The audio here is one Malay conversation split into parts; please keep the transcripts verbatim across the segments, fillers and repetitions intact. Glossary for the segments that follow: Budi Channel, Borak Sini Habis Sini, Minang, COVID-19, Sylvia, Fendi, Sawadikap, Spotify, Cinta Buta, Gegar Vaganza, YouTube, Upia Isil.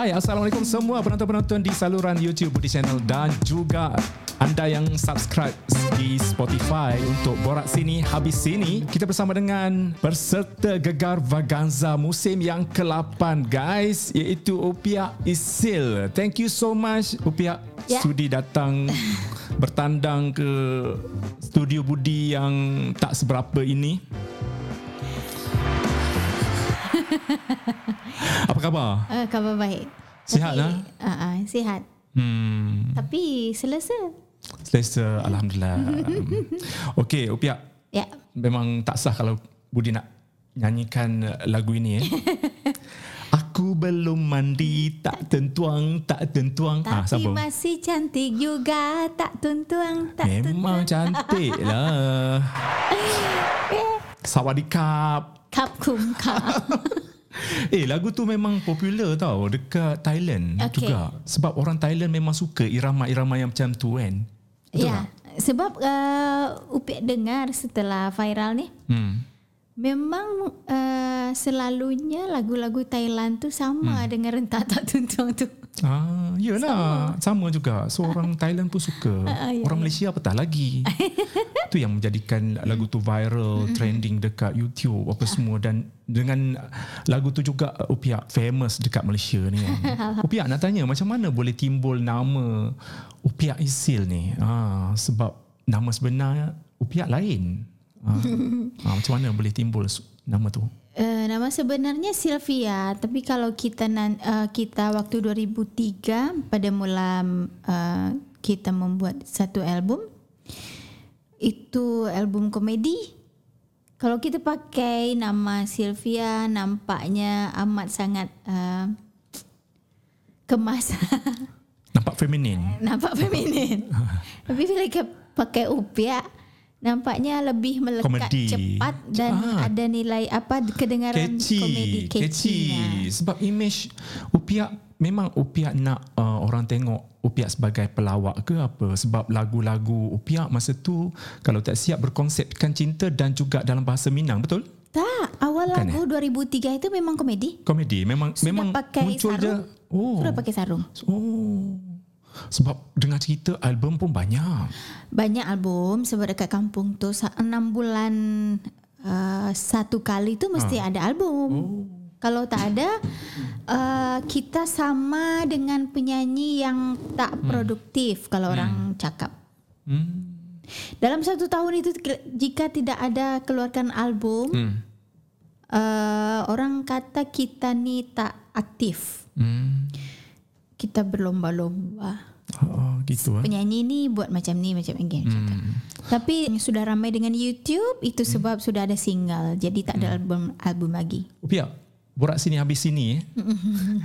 Hai, Assalamualaikum semua penonton-penonton di saluran YouTube Budi Channel dan juga anda yang subscribe di Spotify untuk Borak Sini Habis Sini. Kita bersama dengan peserta Gegar Vaganza musim yang ke lapan guys, iaitu Upia Isil. Thank you so much Upia, yeah. Sudi datang bertandang ke studio Budi yang tak seberapa ini. Apa khabar? Uh, khabar baik. Sihat lah? Ha, uh, uh, sihat. Hmm. Tapi selesa. Selesa, alhamdulillah. Okey, Upia. Ya. Yeah. Memang tak sah kalau Budi nak nyanyikan lagu ini eh. Aku belum mandi, tak tentuang, tak tentuang. Tapi ha, masih cantik juga, tak tentuang, tak tentuang. Memang cantik lah. Sawadikap. Kap kum kap. Eh, lagu tu memang popular tau dekat Thailand, okay, juga. Sebab orang Thailand memang suka irama-irama yang macam tu kan. Betul ya, tak? Sebab uh, Upik dengar setelah viral ni, hmm. memang uh, selalunya lagu-lagu Thailand tu sama hmm. dengan rentak tak tuntuang tu. Ah, yelah, sama, sama juga. So orang Thailand pun suka. Ah, ya, orang ya. Malaysia patah lagi. Itu yang menjadikan lagu tu viral, trending dekat YouTube apa semua. Dan dengan lagu tu juga Upia famous dekat Malaysia ni kan. Upia nak tanya, macam mana boleh timbul nama Upia Isil ni? Ha, sebab nama sebenar Upia lain. Ha, ha, macam mana boleh timbul nama tu? Uh, nama sebenarnya Sylvia, tapi kalau kita uh, kita waktu dua ribu tiga pada mula uh, kita membuat satu album. Itu album komedi. Kalau kita pakai nama Sylvia, nampaknya amat sangat uh, kemas. Nampak feminin. Nampak feminin. Tapi bila kita pakai Upia, nampaknya lebih melekat, komedi cepat dan ah. ada nilai apa kedengaran catchy. Komedi catchy. Sebab image Upia, memang Upia nak uh, orang tengok Upia sebagai pelawak ke apa? Sebab lagu-lagu Upia masa tu kalau tak siap berkonsepkan cinta dan juga dalam bahasa Minang, betul? Tak, awal bukan lagu eh? dua ribu tiga itu memang komedi. Komedi, memang sudah memang pakai muncul sarung. Je. Oh. Sudah pakai sarung. Oh. Sebab dengar cerita album pun banyak. Banyak album sebab dekat kampung tu enam bulan uh, satu kali tu mesti ha. ada album. Oh. Kalau tak ada, uh, kita sama dengan penyanyi yang tak produktif, hmm. kalau hmm. orang cakap. Hmm. Dalam satu tahun itu, jika tidak ada keluarkan album, hmm. uh, orang kata kita ni tak aktif. Hmm. Kita berlomba-lomba. Oh, gitu, penyanyi eh? Ni buat macam ni, macam ini. Hmm. Tapi sudah ramai dengan YouTube, itu sebab hmm. sudah ada single. Jadi tak ada hmm. album album lagi. Upia, Borak Sini Habis Sini eh?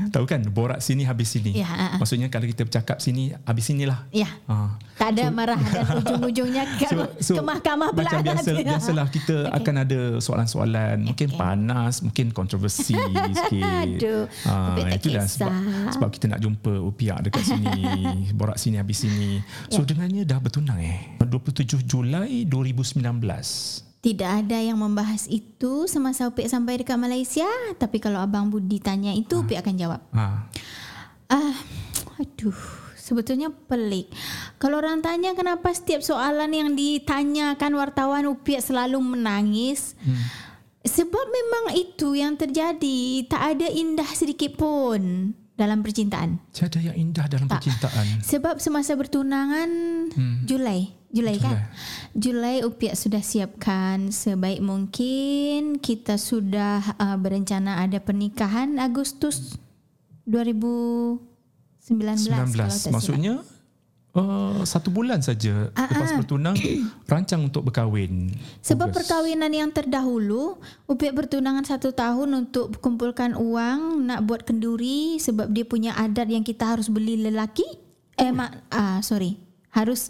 Tahu kan, Borak Sini Habis Sini ya. Maksudnya kalau kita bercakap sini, habis sinilah ya. ha. Tak ada so, marah dan ujung-ujungnya ke, so, so, ke mahkamah pula. Macam biasa, biasalah kita okay. akan ada soalan-soalan okay. mungkin panas, mungkin kontroversi sikit. Aduh, ha, itulah sebab, sebab kita nak jumpa Upia dekat sini. Borak Sini Habis Sini. So ya, dengannya dah bertunang eh dua puluh tujuh Julai dua ribu sembilan belas. Tidak ada yang membahas itu semasa Upik sampai dekat Malaysia. Tapi kalau Abang Budi tanya itu, ha. Upik akan jawab. Ha. Uh, aduh, sebetulnya pelik. Kalau orang tanya kenapa setiap soalan yang ditanyakan wartawan Upik selalu menangis. Hmm. Sebab memang itu yang terjadi. Tak ada indah sedikit pun dalam percintaan. Tiada yang indah dalam tak. percintaan. Sebab semasa bertunangan hmm. Julai. Julai kan? Julai Upia sudah siapkan sebaik mungkin. Kita sudah uh, berencana ada pernikahan Agustus dua ribu sembilan belas. Maksudnya uh, satu bulan saja uh-uh. lepas bertunang rancang untuk berkahwin. Sebab August. Perkahwinan yang terdahulu Upia bertunangan satu tahun untuk kumpulkan uang nak buat kenduri. Sebab dia punya adat yang kita harus beli lelaki. Eh mak, uh, sorry harus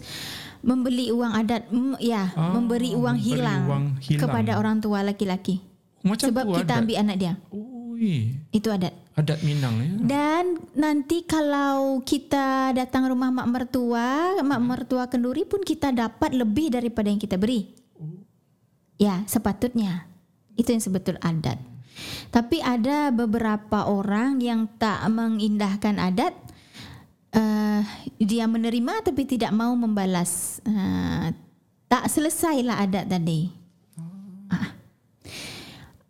membeli uang adat, ya, ah, memberi uang hilang, uang hilang kepada orang tua laki-laki. Macam sebab kita adat. Ambil anak dia. Ui. Itu adat. Adat Minang ya. Dan nanti kalau kita datang rumah mak mertua, mak mertua kenduri pun kita dapat lebih daripada yang kita beri. Ya, sepatutnya. Itu yang sebetul adat. Tapi ada beberapa orang yang tak mengindahkan adat, uh, dia menerima tapi tidak mau membalas. Uh, tak selesailah adat tadi. Uh,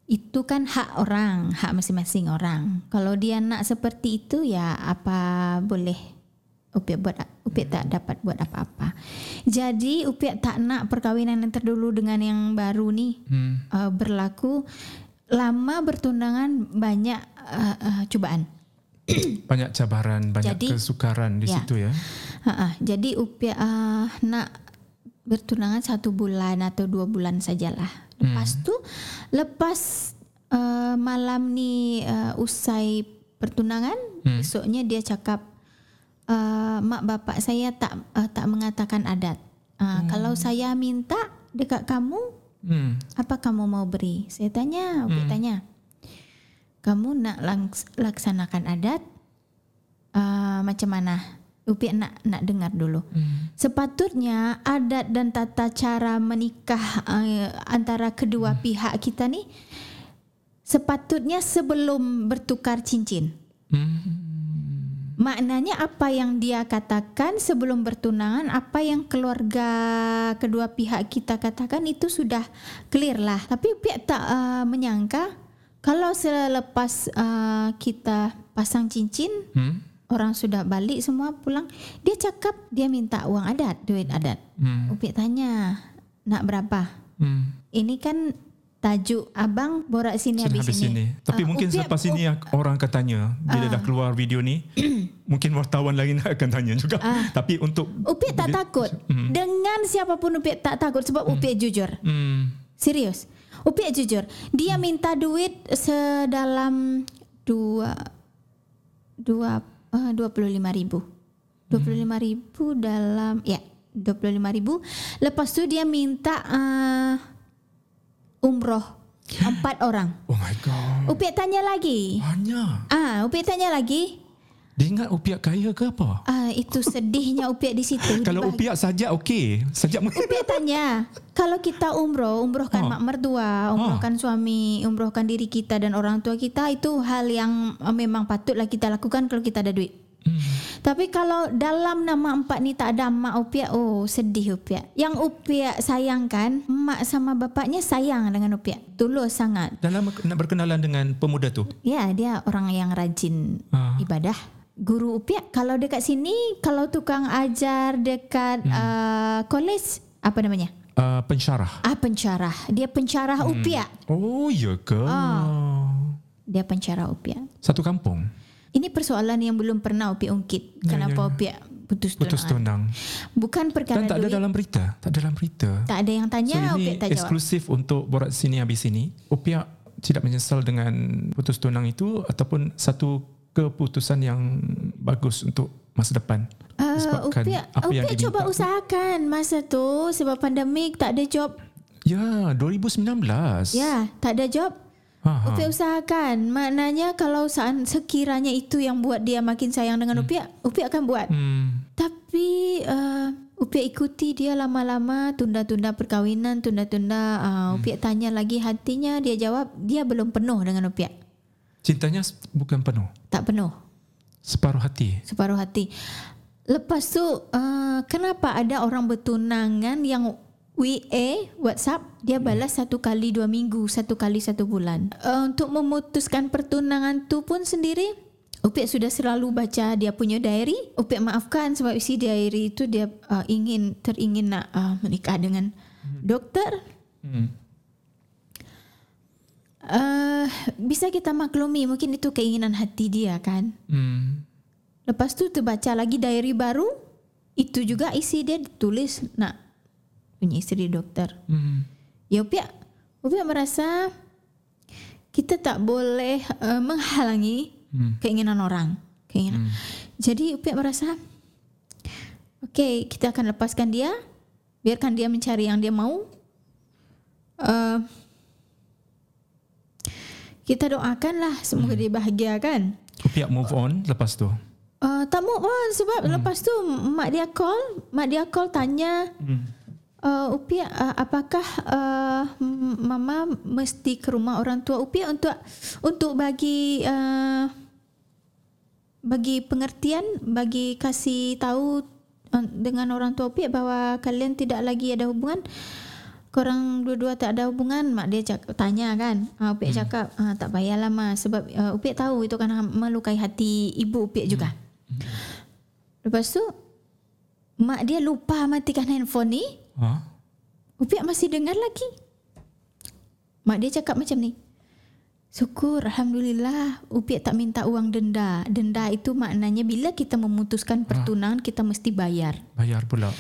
itu kan hak orang, hak masing-masing orang. Kalau dia nak seperti itu, ya apa boleh. Upia buat, Upia tak dapat buat apa-apa. Jadi Upia tak nak perkawinan yang terdulu dengan yang baru ni hmm. uh, berlaku. Lama bertundangan banyak uh, uh, cubaan, banyak cabaran, banyak jadi, kesukaran di ya. situ ya. Uh-uh. Jadi Upia uh, nak bertundangan satu bulan atau dua bulan sajalah. Lepas hmm. tu, lepas uh, malam ni uh, usai pertundangan, hmm. besoknya dia cakap. Uh, mak bapak saya tak uh, tak mengatakan adat. Uh, hmm. Kalau saya minta dekat kamu, hmm. apa kamu mau beri? Saya tanya, Upia hmm. tanya. Kamu nak langs- laksanakan adat uh, macam mana? Upia nak nak dengar dulu. Hmm. Sepatutnya adat dan tata cara menikah uh, antara kedua hmm. pihak kita ni sepatutnya sebelum bertukar cincin. Hmm. Maknanya apa yang dia katakan sebelum bertunangan, apa yang keluarga kedua pihak kita katakan itu sudah clear lah. Tapi Upia tak uh, menyangka kalau selepas uh, kita pasang cincin, hmm? orang sudah balik semua pulang, dia cakap dia minta uang adat, duit adat. Hmm. Upia tanya, nak berapa? Hmm. Ini kan tajuk abang borak sini, sini habis, habis sini. sini. Tapi uh, mungkin Upia, selepas ini uh, orang akan tanya bila uh, dah keluar video ni, mungkin wartawan lain akan tanya juga. Uh, Tapi untuk Upia tak bila, takut mm. dengan siapapun Upia tak takut sebab mm. Upia jujur. Mm. Serius. Upia jujur. Dia mm. minta duit sedalam dua puluh lima ribu dua puluh lima ribu dalam ya dua puluh lima ribu. Lepas tu dia minta uh, umroh empat orang. Oh my god. Upia tanya lagi. Banyak. Ah, Upia tanya lagi. Dia ingat Upia kaya ke apa? Ah, itu sedihnya Upia di situ. Kalau Upia saja okey, saja. Upia tanya, kalau kita umroh, umrohkan oh. mak mertua, umrohkan oh. suami, umrohkan diri kita dan orang tua kita, itu hal yang memang patutlah kita lakukan kalau kita ada duit. Hmm. Tapi kalau dalam nama empat ni tak ada mak Upia, oh sedih Upia. Yang Upia sayangkan, mak sama bapaknya sayang dengan Upia, tulus sangat. Dalam nak berkenalan dengan pemuda tu? Ya, dia orang yang rajin ah. ibadah. Guru Upia, kalau dekat sini, kalau tukang ajar dekat hmm. uh, college, apa namanya? Uh, pensyarah. Ah, pensyarah. Dia pensyarah hmm. Upia. Oh, ya ke? Oh. Dia pensyarah Upia. Satu kampung? Ini persoalan yang belum pernah Upia ungkit. Ya, kenapa ya. Upia putus tunangan? Putus tunang. Bukan perkara duit. Dan tak ada duit. dalam berita. Tak ada dalam berita. Tak ada yang tanya, so, Upia tak jawab. Ini eksklusif untuk Borak Sini Habis Sini. Upia tidak menyesal dengan putus tunang itu ataupun satu keputusan yang bagus untuk masa depan. Uh, Upia, Upia coba usahakan tu. Masa tu sebab pandemik tak ada job. Ya, dua ribu sembilan belas. Ya, tak ada job. Upia usahakan. Maknanya kalau sekiranya itu yang buat dia makin sayang dengan hmm. Upia, Upia akan buat. Hmm. Tapi uh, Upia ikuti dia lama-lama, tunda-tunda perkawinan, tunda-tunda uh, Upia hmm. tanya lagi hatinya, dia jawab dia belum penuh dengan Upia. Cintanya bukan penuh. Tak penuh. Separuh hati. Separuh hati. Lepas tu uh, kenapa ada orang bertunangan yang W A, WhatsApp, dia balas hmm. satu kali dua minggu, satu kali satu bulan. Uh, untuk memutuskan pertunangan tu pun sendiri, Upia sudah selalu baca dia punya diary. Upia maafkan sebab isi diary itu dia uh, ingin, teringin nak uh, menikah dengan doktor. Hmm. Uh, bisa kita maklumi, mungkin itu keinginan hati dia kan. Hmm. Lepas tu terbaca lagi diary baru, itu juga isi dia ditulis nak punya isteri doktor. Mm-hmm. Ya Upia, Upia merasa kita tak boleh uh, menghalangi mm. keinginan orang. Keinginan. Mm. Jadi Upia merasa, okay, kita akan lepaskan dia, biarkan dia mencari yang dia mau. Uh, kita doakanlah semoga mm. dia bahagia kan. Upia move on lepas tu. Uh, tak move on sebab mm. lepas tu mak dia call, mak dia call tanya. Mm. Uh, Upia, uh, apakah uh, Mama mesti ke rumah orang tua Upia untuk untuk bagi uh, bagi pengertian, bagi kasih tahu uh, dengan orang tua Upia bahawa kalian tidak lagi ada hubungan, korang dua-dua tak ada hubungan? Mak dia cak, tanya kan. Uh, Upia hmm. cakap ah, tak payahlah Ma, sebab uh, Upia tahu itu kan melukai hati ibu Upia juga. Hmm. Hmm. Lepas tu mak dia lupa matikan handphone ni. Huh? Upia masih dengar lagi. Mak dia cakap macam ni, syukur Alhamdulillah Upia tak minta uang denda. Denda itu maknanya bila kita memutuskan pertunangan, huh? kita mesti bayar. Bayar pula.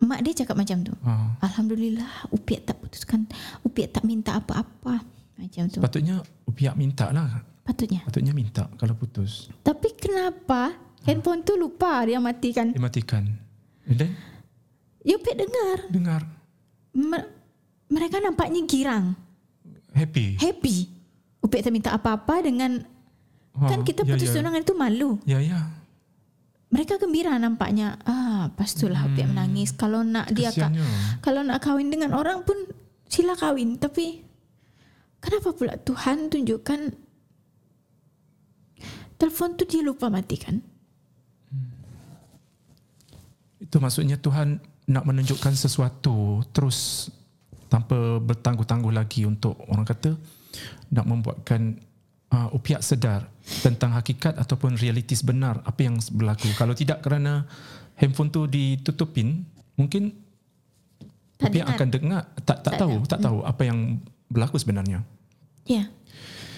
Mak dia cakap macam tu. Huh? Alhamdulillah Upia tak putuskan, Upia tak minta apa-apa macam tu. Patutnya Upia minta lah. Patutnya. Patutnya minta kalau putus. Tapi kenapa huh? handphone tu lupa dia matikan. Dia matikan. And then? Upia dengar. Dengar. Mereka nampaknya girang. Happy. Happy. Upia tak minta apa-apa dengan wow, kan kita putus ya, tunangan ya. Itu malu. Ya ya. Mereka gembira nampaknya. Ah, pastilah hmm. Upia menangis. Kalau nak dia kak, kalau nak kahwin dengan orang pun sila kahwin. Tapi kenapa pula Tuhan tunjukkan telefon tu dia lupa matikan? Hmm. Itu maksudnya Tuhan nak menunjukkan sesuatu terus tanpa bertangguh-tangguh lagi untuk orang kata nak membuatkan uh, Upia sedar tentang hakikat ataupun realiti sebenar apa yang berlaku. Kalau tidak kerana handphone tu ditutupin, mungkin tak Upia dengar. akan dengar tak tak, tak tahu dengar. tak tahu apa yang berlaku sebenarnya. Ya.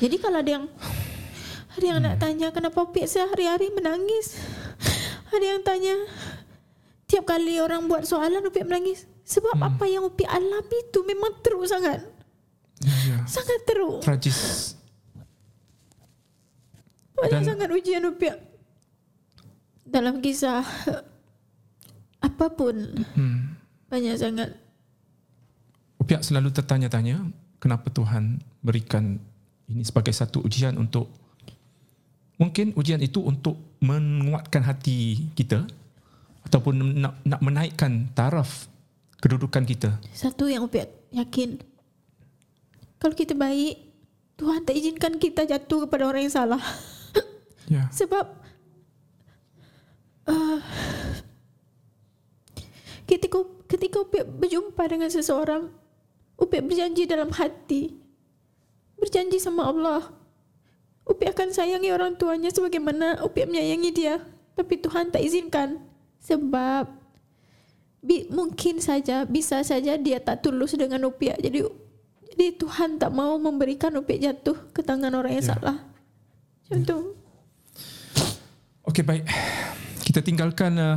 Jadi kalau ada yang ada yang hmm. nak tanya kenapa Upia sehari-hari menangis, ada yang tanya tiap kali orang buat soalan Upia menangis. Sebab hmm. apa yang Upia alami itu memang teruk sangat. Ya, ya. Sangat teruk. Tragis. Banyak sangat ujian Upia. Dalam kisah apapun. Hmm. Banyak sangat. Upia selalu tertanya-tanya kenapa Tuhan berikan ini sebagai satu ujian untuk, mungkin ujian itu untuk menguatkan hati kita. Ataupun nak, nak menaikkan taraf kedudukan kita. Satu yang Upia yakin, kalau kita baik, Tuhan tak izinkan kita jatuh kepada orang yang salah. Yeah. Sebab uh, ketika, ketika Upia berjumpa dengan seseorang, Upia berjanji dalam hati, berjanji sama Allah, Upia akan sayangi orang tuanya sebagaimana Upia menyayangi dia. Tapi Tuhan tak izinkan. Sebab bi, mungkin saja, bisa saja dia tak tulus dengan Upia. Jadi jadi Tuhan tak mau memberikan Upia jatuh ke tangan orang yang ya. salah. Macam ya. tu. Okey, baik. Kita tinggalkan uh,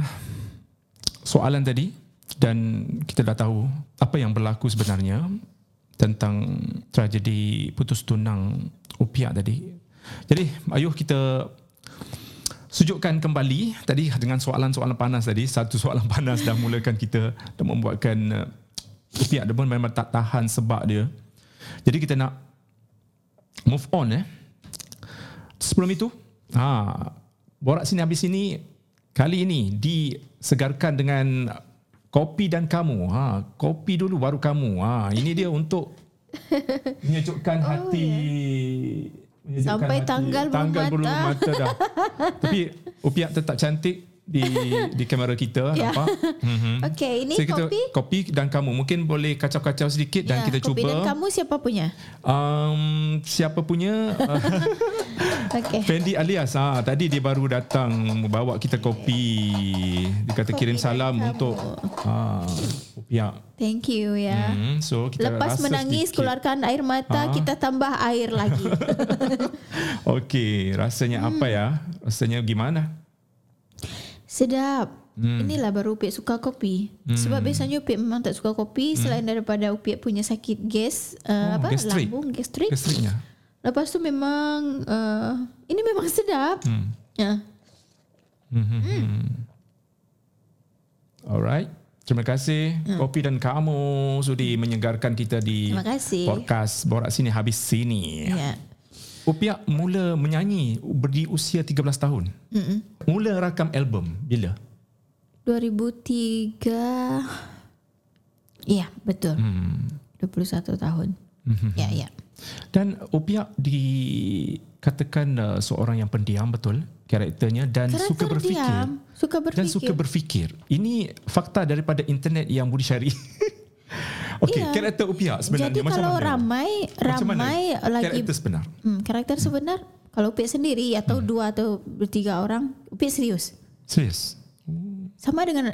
soalan tadi dan kita dah tahu apa yang berlaku sebenarnya tentang tragedi putus tunang Upia tadi. Jadi ayuh kita sujukkan kembali tadi dengan soalan-soalan panas tadi. Satu soalan panas dah mulakan kita dan membuatkan uh, Upia pun memang tak tahan sebab dia. Jadi kita nak move on eh. Sebelum itu, ha, Borak Sini Habis Sini kali ini disegarkan dengan kopi dan kamu. Ha, kopi dulu baru kamu. Ha, ini dia untuk menyejukkan oh, hati. Yeah. Sampai hati. tanggal tanggal bulu mata, mata dah. Tapi Upia tetap cantik di di kamera kita yeah. nampak. Mm-hmm. Okey, ini so, kopi. Kopi dan kamu mungkin boleh kacau-kacau sedikit yeah, dan kita kopi cuba. Kopi dan kamu siapa punya? Um, siapa punya? Okey. Fendi alias ah ha, tadi dia baru datang membawa kita kopi. Dia kata kopi kirim salam untuk ah ha, Upia. Thank you ya. Yeah. Hmm, so kita lepas menangis sedikit, keluarkan air mata, ha? Kita tambah air lagi. Okey, rasanya hmm. apa ya? Rasanya gimana? Sedap. Hmm. Inilah baru Upia suka kopi. Hmm. Sebab biasanya Upia memang tak suka kopi hmm. selain daripada Upia punya sakit gas, uh, oh, apa? Gastrik. Lambung, gastrik. Gastriknya. Lepas tu memang uh, ini memang sedap. Hmm. Ya. Hmm. Hmm. Alright. Terima kasih hmm. kopi dan kamu sudi menyegarkan kita di podcast Borak Sini Habis Sini. Ya. Upia mula menyanyi di usia tiga belas tahun. Mm-mm. Mula rakam album bila? dua ribu tiga Iya, betul. Hmm. dua puluh satu tahun. Mm-hmm. Ya, ya. Dan Upia dikatakan uh, seorang yang pendiam, betul karakternya, dan karakter suka berfikir. Diam, suka berfikir. Dan suka berfikir. Ini fakta daripada internet yang Budi cari. Okey, yeah. Karakter Upia sebenarnya jadi macam mana? Jadi kalau ramai ramai lagi karakter sebenar. Hmm, karakter sebenar hmm. kalau Upia sendiri atau hmm. dua atau bertiga orang, Upia serius. Serius. Sama dengan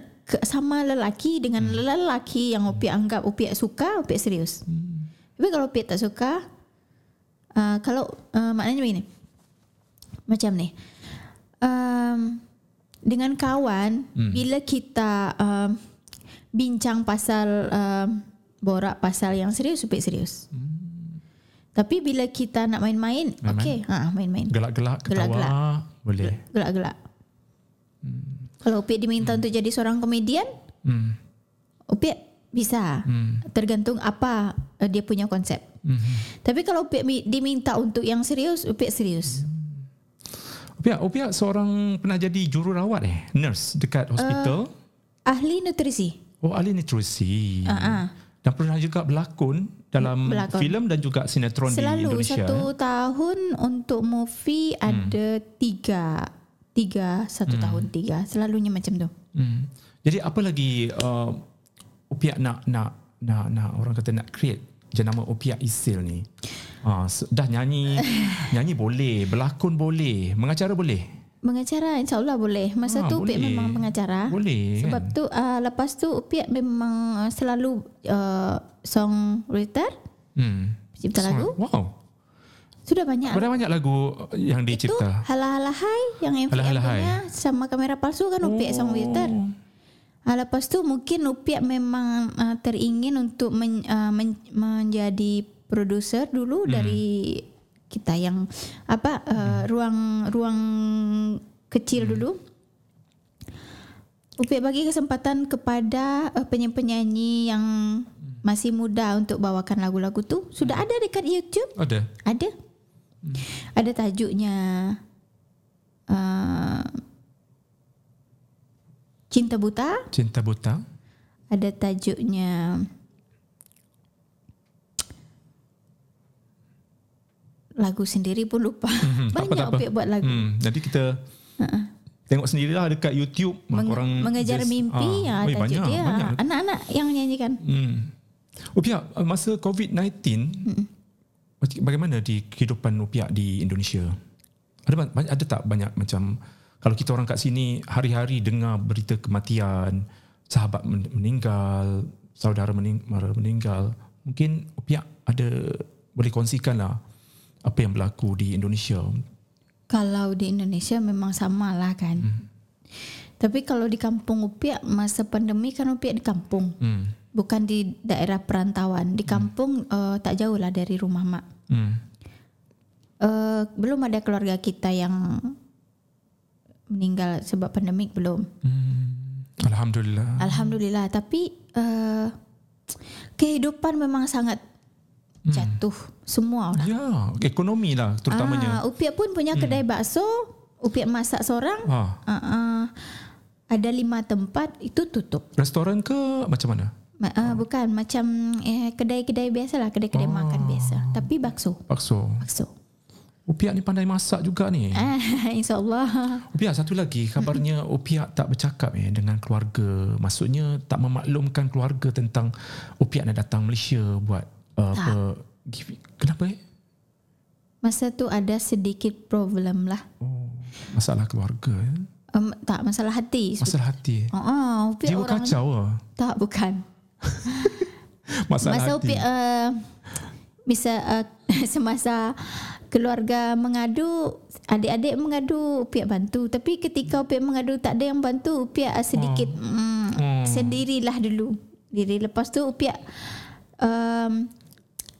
sama lelaki dengan hmm. lelaki yang Upia anggap Upia suka, Upia serius. Hmm. Tapi kalau Upia tak suka, uh, kalau uh, maknanya begini. Macam ni. Um, dengan kawan hmm. bila kita um, bincang pasal um, borak pasal yang serius, Upia serius. Hmm. Tapi bila kita nak main-main, okey, ha main-main. Gelak-gelak, ketawa, gelak-gelak. Boleh. Gelak-gelak. Hmm. Kalau Upia diminta hmm. untuk jadi seorang komedian, hmm. Upia bisa. Hmm. Tergantung apa uh, dia punya konsep. Hmm. Tapi kalau Upia diminta untuk yang serius, Upia serius. Hmm. Upia, Upia seorang pernah jadi jururawat eh, nurse dekat hospital. Uh, ahli nutrisi. Oh, ahli nutrisi. Uh-huh. Dan pernah juga berlakon dalam berlakon. filem dan juga sinetron. Selalu di Indonesia. Selalu satu tahun untuk movie hmm. ada tiga. Tiga, satu hmm. tahun tiga. Selalunya macam tu. Hmm. Jadi apa lagi uh, Upia nak, nak, nak, nak, orang kata nak create jenama Upia Isil ni? Uh, dah nyanyi, nyanyi boleh, berlakon boleh, mengacara boleh? Mengacara insyaAllah boleh. Masa ha, tu boleh. Upia memang pengacara. Boleh. Sebab kan? tu uh, lepas tu Upia memang selalu uh, songwriter, hmm. pencipta so, lagu. Wow. Sudah banyak. Sudah banyak lagu yang dicipta. Itu halah-halahai yang M V M punya sama kamera palsu kan Upia oh. songwriter. Ah, lepas tu mungkin Upia memang uh, teringin untuk men, uh, men, menjadi produser dulu hmm. dari kita yang apa uh, ruang-ruang kecil hmm. dulu. Upia bagi kesempatan kepada uh, penyanyi-penyanyi yang masih muda untuk bawakan lagu-lagu tu. Sudah hmm. ada dekat YouTube. Ada. Ada. Hmm. Ada tajuknya uh, Cinta Buta. Cinta Buta. Ada tajuknya lagu sendiri pun lupa. Hmm, banyak Upia buat lagu. Hmm, jadi kita uh-uh. tengok sendirilah dekat YouTube. Meng- orang mengejar just, mimpi ah, ya, banyak, dia. Banyak. Anak-anak yang nyanyikan. Hmm. Upia, masa covid sembilan belas hmm. bagaimana di kehidupan Upia di Indonesia? Ada ada tak banyak macam kalau kita orang kat sini hari-hari dengar berita kematian, sahabat meninggal, saudara meninggal, mungkin Upia ada boleh kongsikanlah apa yang berlaku di Indonesia. Kalau di Indonesia memang samalah kan. Hmm. Tapi kalau di kampung Upia masa pandemi kan Upia di kampung. Hmm. Bukan di daerah perantauan. Di kampung hmm. uh, tak jauh lah dari rumah mak. Hmm. Uh, belum ada keluarga kita yang meninggal sebab pandemik, belum. Hmm. Alhamdulillah. Alhamdulillah. Tapi uh, kehidupan memang sangat hmm. jatuh. Semua orang. Ya, ekonomi lah terutamanya. Ah, Upia pun punya kedai hmm. bakso. Upia masak seorang. Ah. Uh, uh, ada lima tempat itu tutup. Restoran ke macam mana? Uh, bukan macam eh, kedai-kedai biasalah, kedai-kedai oh. makan biasa. Tapi bakso. Bakso. Bakso. Upia ni pandai masak juga ni. Ah, InsyaAllah. Upia, satu lagi kabarnya Upia tak bercakap eh, dengan keluarga. Maksudnya tak memaklumkan keluarga tentang Upia nak datang Malaysia buat uh, apa? Kenapa eh? Masa tu ada sedikit problem lah. Oh, masalah keluarga ya. Um, tak, masalah hati. Masalah hati. Oh, oh, Upia jiwa orang kacau lah. Tak, bukan. Masalah masa hati. Upia, uh, bisa uh, semasa keluarga mengadu, adik-adik mengadu, Upia bantu. Tapi ketika Upia mengadu tak ada yang bantu, Upia sedikit oh. mm, oh. sendirilah dulu. Diri lepas tu Upia um,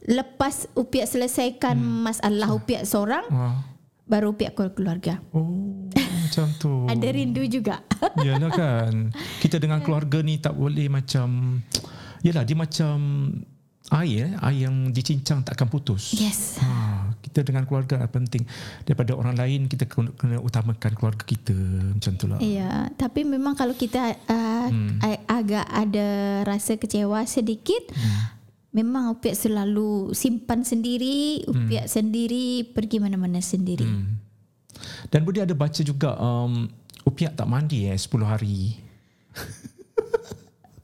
lepas Upia selesaikan hmm. masalah Upia seorang, oh. baru Upia call keluarga. Oh. Macam tu. Ada rindu juga. Yalah kan. Kita dengan keluarga ni tak boleh macam, yalah dia macam air, air yang dicincang takkan putus. Yes. Ha, kita dengan keluarga adalah penting. Daripada orang lain kita kena utamakan keluarga kita. Macam tu lah. Ya. Tapi memang kalau kita uh, hmm. agak ada rasa kecewa sedikit. Hmm. Memang Upia selalu simpan sendiri, Upia hmm. sendiri, pergi mana-mana sendiri. Hmm. Dan Budi ada baca juga um, Upia tak mandi eh sepuluh hari.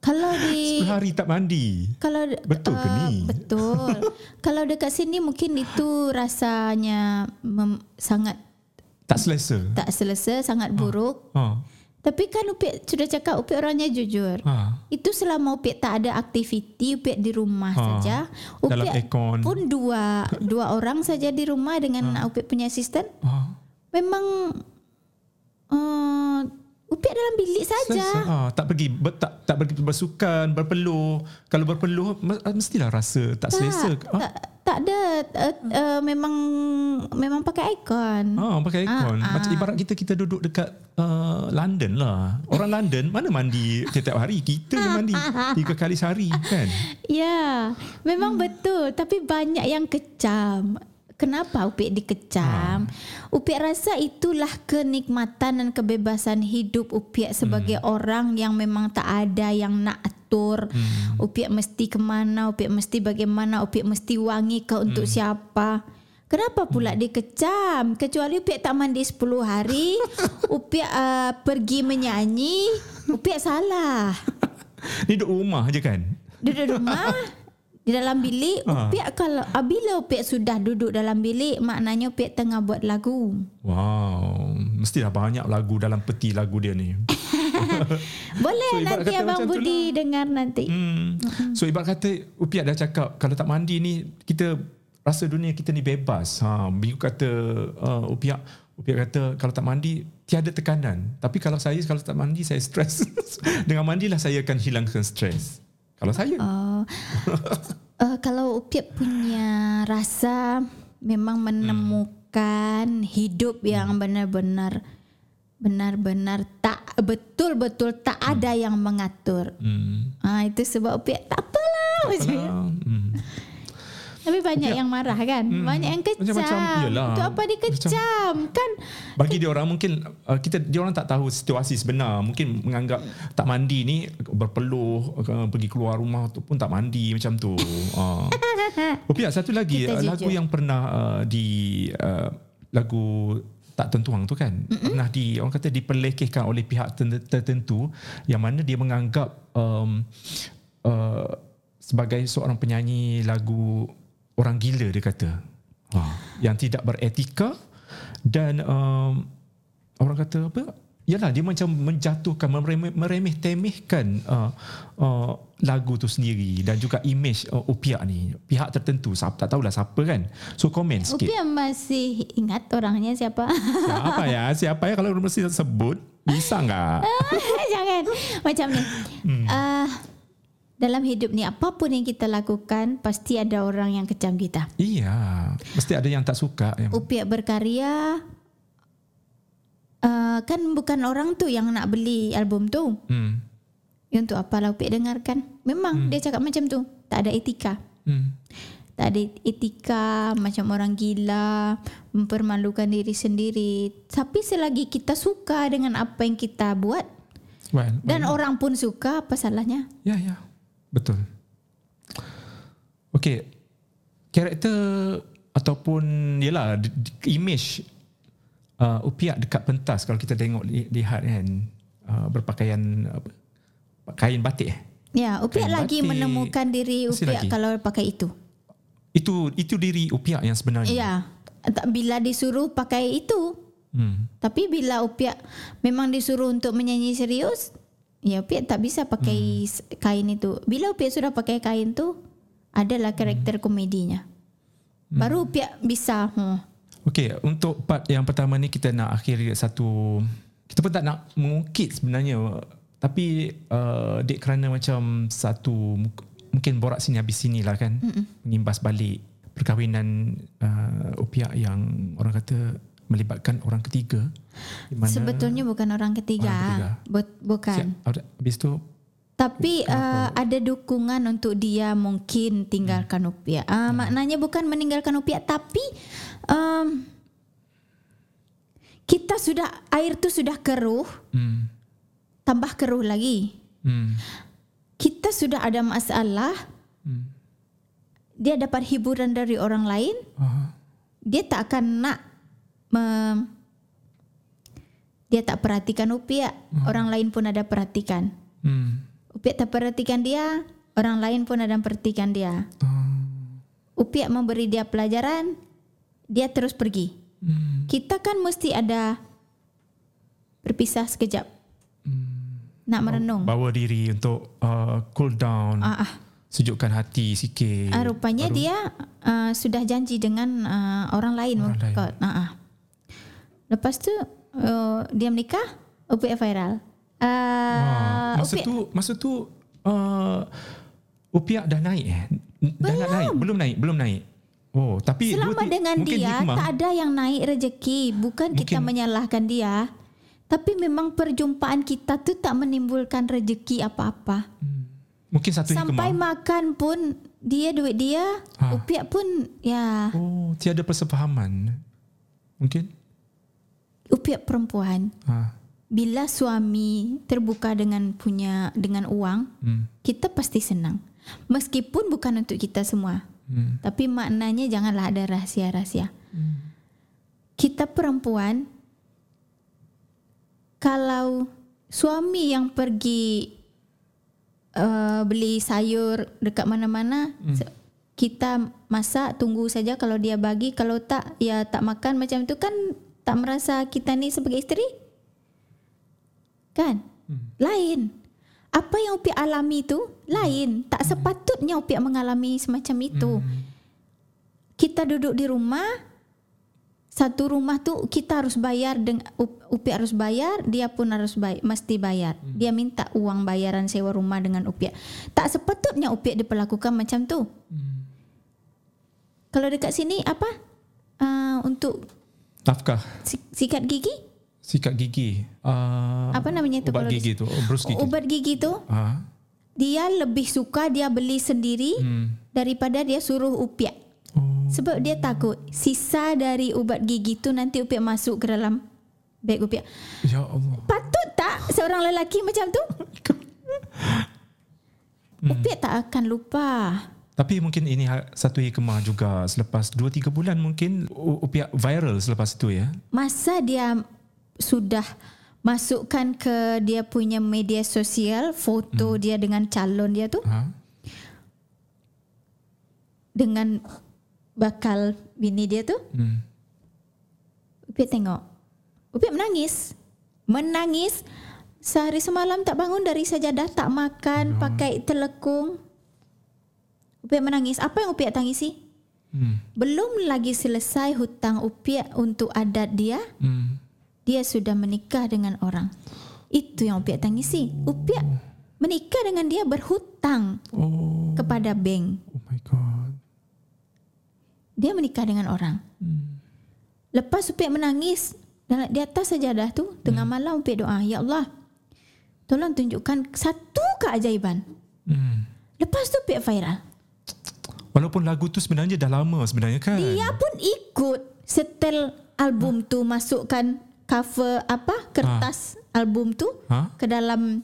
Kalau di sepuluh hari tak mandi. Kalau betul uh, ke ni? Betul. Kalau dekat sini mungkin itu rasanya mem, sangat tak selesa. Tak selesa, sangat buruk. Ha. Ha. Tapi kan Upia sudah cakap, Upia orangnya jujur. Ha. Itu selama Upia tak ada aktiviti, Upia di rumah ha. saja. Upia pun dua dua orang saja di rumah dengan ha. Upia punya asisten. Ha. Memang uh, Upia dalam bilik saja. Ha. Tak pergi ber, tak tak pergi bersukan, berpeluh. Kalau berpeluh mestilah rasa tak, tak selesa. Ha? Tak, tak ada uh, uh, memang memang pakai aircon. Ha, pakai aircon. Ha. Macam ibarat kita kita duduk dekat Uh, London lah. Orang London mana mandi tiap hari. Kita je mandi tiga kali sehari kan. Ya, memang hmm. betul. Tapi banyak yang kecam. Kenapa Upia dikecam? Ha. Upia rasa itulah kenikmatan dan kebebasan hidup Upia sebagai hmm. orang yang memang tak ada yang nak atur. Hmm. Upia mesti kemana, Upia mesti bagaimana, Upia mesti wangi ke untuk hmm. siapa. Kenapa pula dia kecam? Kecuali Upia tak mandi sepuluh hari, Upia uh, pergi menyanyi, Upia salah. Dia duduk rumah je kan? Duduk rumah, di dalam bilik. Upia kalau bila Upia sudah duduk dalam bilik, maknanya Upia tengah buat lagu. Wow, mestilah banyak lagu dalam peti lagu dia ni. Boleh so, nanti Abang Budi dengar nanti. Hmm. So ibarat kata Upia dah cakap kalau tak mandi ni kita rasa dunia kita ni bebas. Ha, Biu kata uh, Upia, Upia kata kalau tak mandi tiada tekanan. Tapi kalau saya kalau tak mandi saya stres. Dengan mandilah saya akan hilangkan stres. Kalau saya. Uh, uh, kalau Upia punya rasa memang menemukan hmm. hidup yang hmm. benar-benar benar-benar tak betul-betul tak hmm. ada yang mengatur. Hmm. Ha, itu sebab Upia tak apalah. Tak apalah. Tapi banyak Upia yang marah kan, hmm. banyak yang kecam. Macam, yelah, untuk apa dikecam kan? Bagi dia orang mungkin uh, kita dia orang tak tahu situasi sebenar. Mungkin menganggap tak mandi ni berpeluh, uh, pergi keluar rumah tu pun tak mandi macam tu. Uh. Upia satu lagi uh, lagu yang pernah uh, di uh, lagu tak tentuang tu kan, mm-mm, pernah di orang kata diperlekehkan oleh pihak tertentu yang mana dia menganggap um, uh, sebagai seorang penyanyi lagu orang gila dia kata. Ha, yang tidak beretika dan um, orang kata apa? Yalah, dia macam menjatuhkan, meremeh, meremeh-temehkan uh, uh, lagu tu sendiri dan juga imej uh, Upia ni. Pihak tertentu, siapa, tak tahulah siapa kan. So, komen sikit. Upia masih ingat orangnya siapa? Siapa ya? Siapa ya kalau mesti sebut? Bisa enggak? Jangan. Macam ni. Hmm. Uh, Dalam hidup ni apapun yang kita lakukan pasti ada orang yang kecam kita. Iya, mesti ada yang tak suka. Upia berkarya uh, kan bukan orang tu yang nak beli album tu. Hmm. Ya, untuk apalah Upia dengarkan? Memang hmm. dia cakap macam tu, tak ada etika. Hmm. Tak ada etika, macam orang gila, mempermalukan diri sendiri. Tapi selagi kita suka dengan apa yang kita buat, well, dan well, orang pun suka, apa salahnya? Ya, ya. Betul. Okey. Karakter ataupun yalah image uh, Upia dekat pentas kalau kita tengok lihat kan uh, berpakaian apa? Kain batik. Ya, Upia kain lagi batik, menemukan diri Upia kalau pakai itu. Itu itu diri Upia yang sebenarnya. Ya. Bila disuruh pakai itu. Hmm. Tapi bila Upia memang disuruh untuk menyanyi serius, ya, Upia tak bisa pakai hmm. kain itu. Bila Upia sudah pakai kain tu, adalah karakter hmm. komedinya. Hmm. Baru Upia bisa. Hmm. Okey, untuk part yang pertama ni kita nak akhiri satu. Kita pun tak nak mengukit sebenarnya, tapi uh, dek kerana macam satu mungkin borak sini habis sini lah kan. Mm-mm. Mengimbas balik perkahwinan uh, Upia yang orang kata melibatkan orang ketiga. Sebetulnya bukan orang ketiga, orang ketiga. Bukan. Siap, habis tu tapi uh, ada dukungan untuk dia mungkin tinggalkan hmm. Upia. Uh, hmm. Maknanya bukan meninggalkan Upia, tapi um, kita sudah air tu sudah keruh, hmm. tambah keruh lagi. Hmm. kita sudah ada masalah, hmm. dia dapat hiburan dari orang lain, uh-huh. dia tak akan nak mem- dia tak perhatikan Upia, uh-huh. orang lain pun ada perhatikan. Hmm. Upia tak perhatikan dia, orang lain pun ada perhatikan dia. Hmm. Upia memberi dia pelajaran, dia terus pergi. Hmm. Kita kan mesti ada berpisah sekejap, hmm. nak merenung, bawa diri untuk uh, cool down, ah, ah. sejukkan hati sikit. Ah, rupanya baru dia uh, sudah janji dengan uh, orang lain. Orang lain. Ah, ah. Lepas tu uh, dia menikah, Upia viral. Uh, masa Upia. tu masa tu uh, Upia dah naik eh? Dah belum. naik belum naik belum naik. Oh, tapi selama dua, dengan dia di tak ada yang naik rezeki, bukan mungkin. Kita menyalahkan dia. Tapi memang perjumpaan kita tu tak menimbulkan rezeki apa-apa. Hmm. Mungkin satu hikmah. Sampai makan pun dia duit dia, ha. Upia pun ya. Oh, tiada persefahaman. Mungkin Upia perempuan. Ha. Bila suami terbuka dengan punya dengan uang, hmm. kita pasti senang. Meskipun bukan untuk kita semua. Hmm. Tapi maknanya janganlah ada rahsia-rahsia. Hmm. Kita perempuan, kalau suami yang pergi uh, beli sayur dekat mana-mana, hmm. kita masak, tunggu saja kalau dia bagi. Kalau tak, ya tak makan macam tu kan. Tak merasa kita ni sebagai isteri, kan? Hmm. Lain. Apa yang Upia alami itu lain. Tak sepatutnya Upia mengalami semacam itu. Hmm. Kita duduk di rumah, satu rumah tu kita harus bayar, Upia harus bayar, dia pun harus bayar, mesti bayar. Hmm. Dia minta uang bayaran sewa rumah dengan Upia. Tak sepatutnya Upia diperlakukan macam tu. Hmm. Kalau dekat sini apa? Uh, untuk nafkah. Sikat gigi? Sikat gigi. Uh, apa namanya itu? Ubat gigi tu. Brus gigi. Ubat gigi tu. Uh. Dia lebih suka dia beli sendiri hmm. daripada dia suruh Upia. Oh. Sebab dia takut sisa dari ubat gigi tu nanti Upia masuk ke dalam beg Upia. Ya Allah. Patut tak seorang lelaki macam tu? hmm. Upia tak akan lupa. Tapi mungkin ini satu hikmah juga. Selepas dua tiga bulan mungkin Upia viral selepas itu ya. Masa dia sudah masukkan ke dia punya media sosial foto hmm. dia dengan calon dia tu. Ha? Dengan bakal bini dia tu. Hmm. Upia tengok. Upia menangis. Menangis. Sehari semalam tak bangun dari sajadah, tak makan, oh. pakai telekung. Upia menangis. Apa yang Upia tangisi? Hmm. Belum lagi selesai hutang Upia untuk adat dia. Hmm. Dia sudah menikah dengan orang. Itu yang Upia tangisi. Upia menikah dengan dia berhutang oh. kepada bank. Oh my God. Dia menikah dengan orang. Hmm. Lepas Upia menangis di atas sajadah tu, tengah hmm. malam Upia doa, "Ya Allah, tolong tunjukkan satu keajaiban." Hmm. Lepas tu Upia viral. Walaupun lagu tu sebenarnya dah lama sebenarnya kan. Dia pun ikut setel album ha? tu, masukkan cover apa kertas ha? album tu ha? ke dalam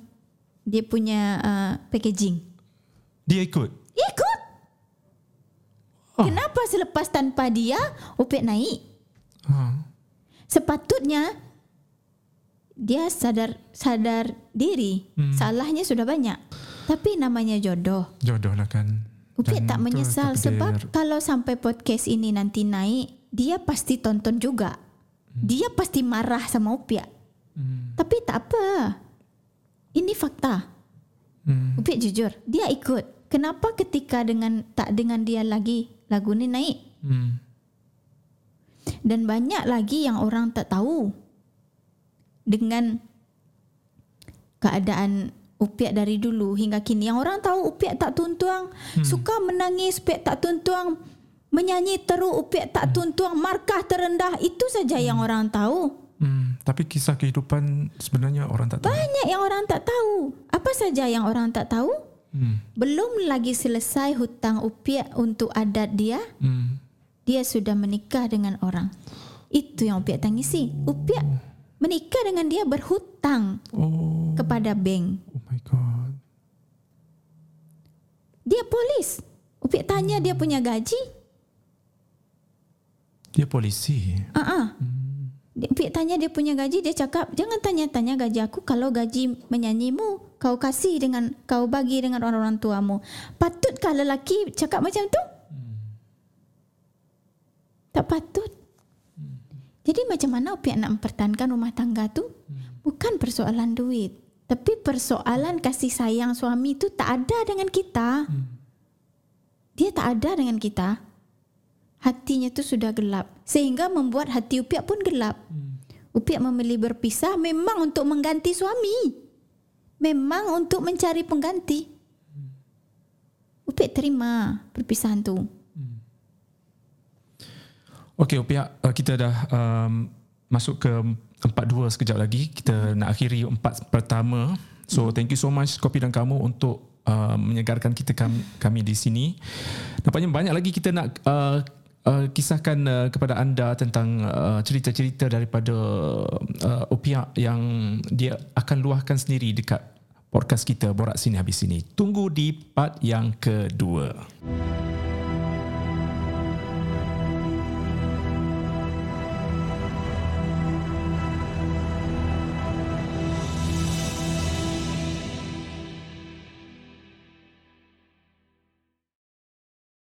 dia punya uh, packaging. Dia ikut. Ikut. Oh. Kenapa selepas tanpa dia Upia naik? Ha. Sepatutnya dia sadar sadar diri. Hmm. Salahnya sudah banyak. Tapi namanya jodoh. Jodoh lah kan. Upia tak menyesal sebab kalau sampai podcast ini nanti naik, dia pasti tonton juga. Hmm. Dia pasti marah sama Upia. Hmm. Tapi tak apa. Ini fakta. Hmm. Upia jujur, dia ikut. Kenapa ketika dengan tak dengan dia lagi lagu ni naik? Hmm. Dan banyak lagi yang orang tak tahu. Dengan keadaan Upia dari dulu hingga kini, yang orang tahu Upia tak tuntuang, hmm. suka menangis Upia tak tuntuang, menyanyi teruk Upia tak tuntuang, markah terendah, itu saja hmm. yang orang tahu. Hmm. Tapi kisah kehidupan sebenarnya orang tak tahu. Banyak yang orang tak tahu. Apa saja yang orang tak tahu? Hmm. Belum lagi selesai hutang Upia untuk adat dia, hmm. dia sudah menikah dengan orang. Itu yang Upia tangisi. Upia menikah dengan dia berhutang oh. kepada bank. Oh my God. Dia polis. Upik tanya dia punya gaji. Dia polisi. Uh-uh. Hmm. Upik tanya dia punya gaji, dia cakap, jangan tanya-tanya gaji aku kalau gaji menyanyimu kau kasih dengan, kau bagi dengan orang-orang tuamu. Patutkah lelaki cakap macam tu? Hmm. Tak patut. Hmm. Jadi macam mana Upik nak mempertahankan rumah tangga tu? Hmm. Bukan persoalan duit. Tapi persoalan kasih sayang suami tu tak ada dengan kita. Hmm. Dia tak ada dengan kita. Hatinya tu sudah gelap. Sehingga membuat hati Upia pun gelap. Hmm. Upia memilih berpisah memang untuk mengganti suami. Memang untuk mencari pengganti. Hmm. Upia terima perpisahan tu. Hmm. Okey Upia, kita dah um, masuk ke empat dua sekejap lagi. Kita nak akhiri empat pertama. So thank you so much Kopi dan kamu untuk uh, menyegarkan kita kami, kami di sini. Nampaknya banyak lagi kita nak uh, uh, kisahkan uh, kepada anda tentang uh, cerita-cerita daripada uh, Upia yang dia akan luahkan sendiri dekat podcast kita Borak Sini Habis Sini. Tunggu di part yang kedua.